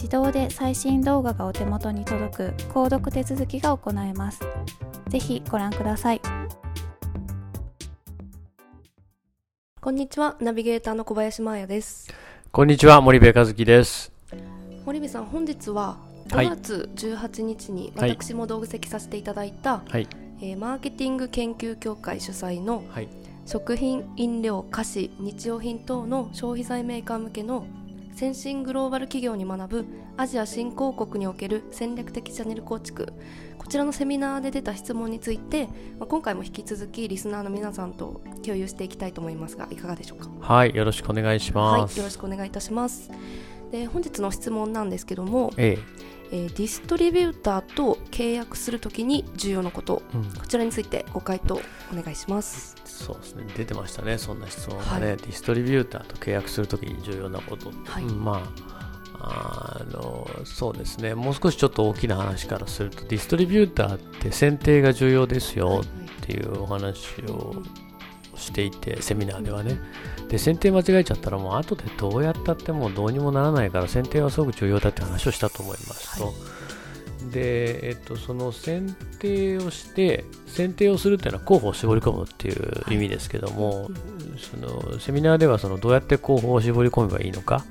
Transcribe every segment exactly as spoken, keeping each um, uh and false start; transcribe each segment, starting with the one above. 自動で最新動画がお手元に届く購読手続きが行えます。ぜひご覧ください。こんにちは、ナビゲーターの小林真彩です。こんにちは、森部和樹です。森部さん、本日はごがつじゅうはちにちに私も同席させていただいた、はいはいえー、マーケティング研究協会主催の、はい、食品、飲料、菓子、日用品等の消費財メーカー向けの先進グローバル企業に学ぶアジア新興国における戦略的チャンネル構築、こちらのセミナーで出た質問について、まあ、今回も引き続きリスナーの皆さんと共有していきたいと思いますが、いかがでしょうか。はい、よろしくお願いします。はい、よろしくお願いいたします。で、本日の質問なんですけども、えええー、ディストリビューターと契約するときに重要なこと、うん、こちらについてご回答お願いします。そうですね、出てましたね、そんな質問がね、はい、ディストリビューターと契約するときに重要なこと、はい、まあ、あのそうですね、もう少しちょっと大きな話からすると、ディストリビューターって選定が重要ですよっていうお話をしていて、セミナーではね、で選定間違えちゃったらもう後でどうやったってもうどうにもならないから、選定はすごく重要だって話をしたと思いますと、はい、でえっと、その選定をして選定をするっていうのは候補を絞り込むっていう意味ですけども、はい、そのセミナーではそのどうやって候補を絞り込めばいいのか、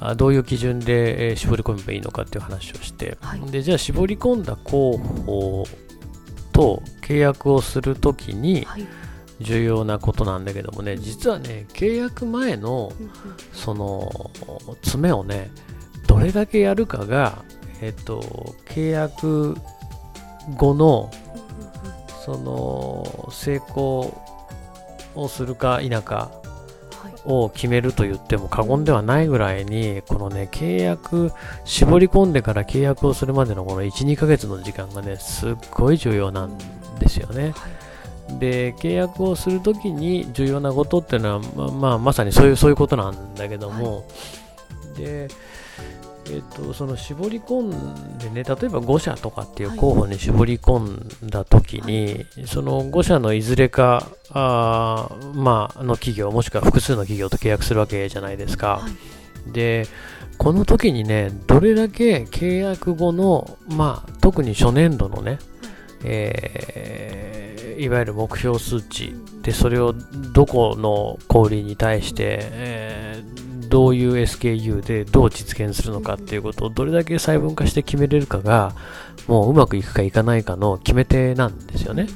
はい、どういう基準で絞り込めばいいのかっていう話をして、はい、でじゃあ絞り込んだ候補と契約をするときに、はい、重要なことなんだけどもね、実はね、契約前のその詰めをね、どれだけやるかが、えっと、契約後のその成功をするか否かを決めると言っても過言ではないぐらいに、このね、契約絞り込んでから契約をするまでのこの いちにかげつの時間がね、すっごい重要なんですよね。はい、で契約をするときに重要なことっていうのは、まあまあ、まさにそういう、そういうことなんだけども、はい、で、えっと、その絞り込んでね、例えばごしゃとかっていう候補に絞り込んだときに、はい、そのごしゃのいずれかあ、まあ、の企業、もしくは複数の企業と契約するわけじゃないですか。はい、でこの時にね、どれだけ契約後の、まあ、特に初年度のね、はい、えーいわゆる目標数値で、それをどこの小売りに対して、えー、どういう エスケーユー でどう実現するのかっていうことをどれだけ細分化して決めれるかが、もううまくいくかいかないかの決め手なんですよね。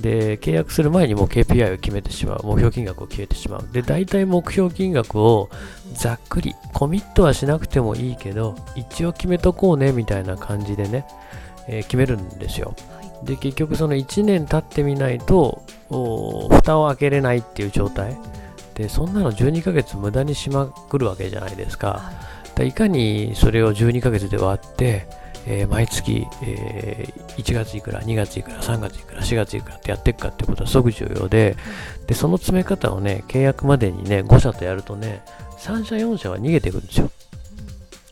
で契約する前にもう ケーピーアイ を決めてしまう、目標金額を決めてしまう。で大体目標金額をざっくりコミットはしなくてもいいけど一応決めとこうねみたいな感じでね、えー、決めるんですよ。で結局そのいちねん経ってみないと蓋を開けれないっていう状態で、そんなのじゅうにかげつ無駄にしまくるわけじゃないですか、はい、だいかにそれをじゅうにかげつで割って、えー、毎月、えー、いちがついくらにがついくらさんがついくらしがついくらってやっていくかってことはすごく重要で、はい、でその詰め方をね契約までにねご社とやるとねさん社よん社は逃げていくんですよ。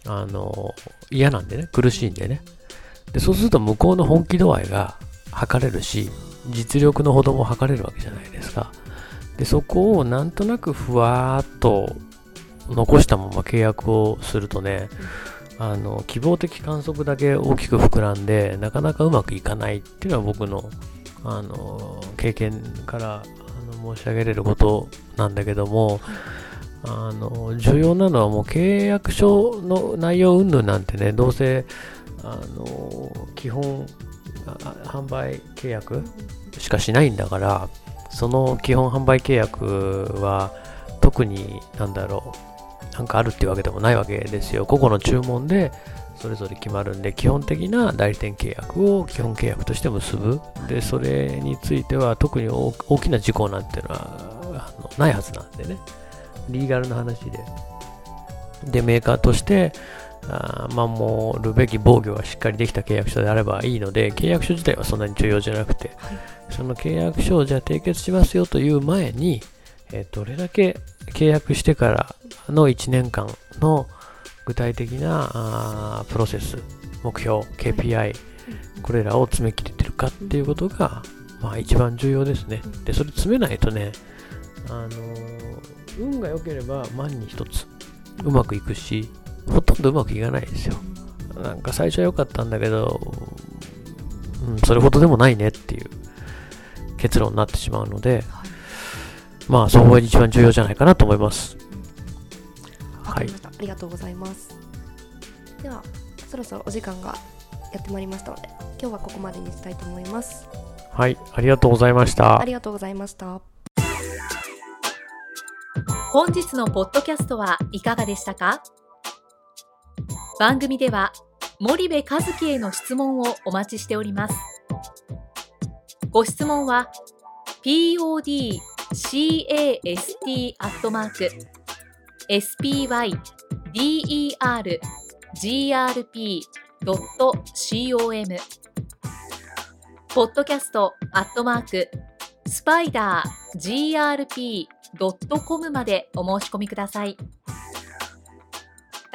あの嫌なんでね苦しいんでね。でそうすると向こうの本気度合いが測れるし実力のほども測れるわけじゃないですか。でそこをなんとなくふわーっと残したまま契約をするとね、あの希望的観測だけ大きく膨らんでなかなかうまくいかないっていうのは僕の、あの経験からあの申し上げれることなんだけども、あの重要なのはもう契約書の内容云々なんてねどうせあの基本販売契約しかしないんだから、その基本販売契約は特になんだろうなんかあるっていうわけでもないわけですよ。個々の注文でそれぞれ決まるんで基本的な代理店契約を基本契約として結ぶ。でそれについては特に大きな事項なんていうのはあのないはずなんでね、リーガルの話ででメーカーとしてあ守るべき防御がしっかりできた契約書であればいいので、契約書自体はそんなに重要じゃなくて、はい、その契約書をじゃあ締結しますよという前に、えー、どれだけ契約してからのいちねんかんの具体的なあプロセス、目標、ケーピーアイ これらを詰め切れてるかっていうことが、まあ、一番重要ですね。でそれ詰めないとね、あのー、運が良ければ万に一つうまくいくしほとんどうまくいかないですよ。なんか最初は良かったんだけど、うん、それほどでもないねっていう結論になってしまうので、はい、まあそこが一番重要じゃないかなと思います。わかりました、はい、ありがとうございます。ではそろそろお時間がやってまいりましたので、今日はここまでにしたいと思います。はい、ありがとうございました。ありがとうございました。本日のポッドキャストはいかがでしたか？番組では森部和樹への質問をお待ちしております。ご質問は ポッドキャスト アットマーク エスピーワイディーイーアールジーアールピー ドット コム ポッドキャスト アットマーク スパイダー ジーアールピー ドット コム までお申し込みください。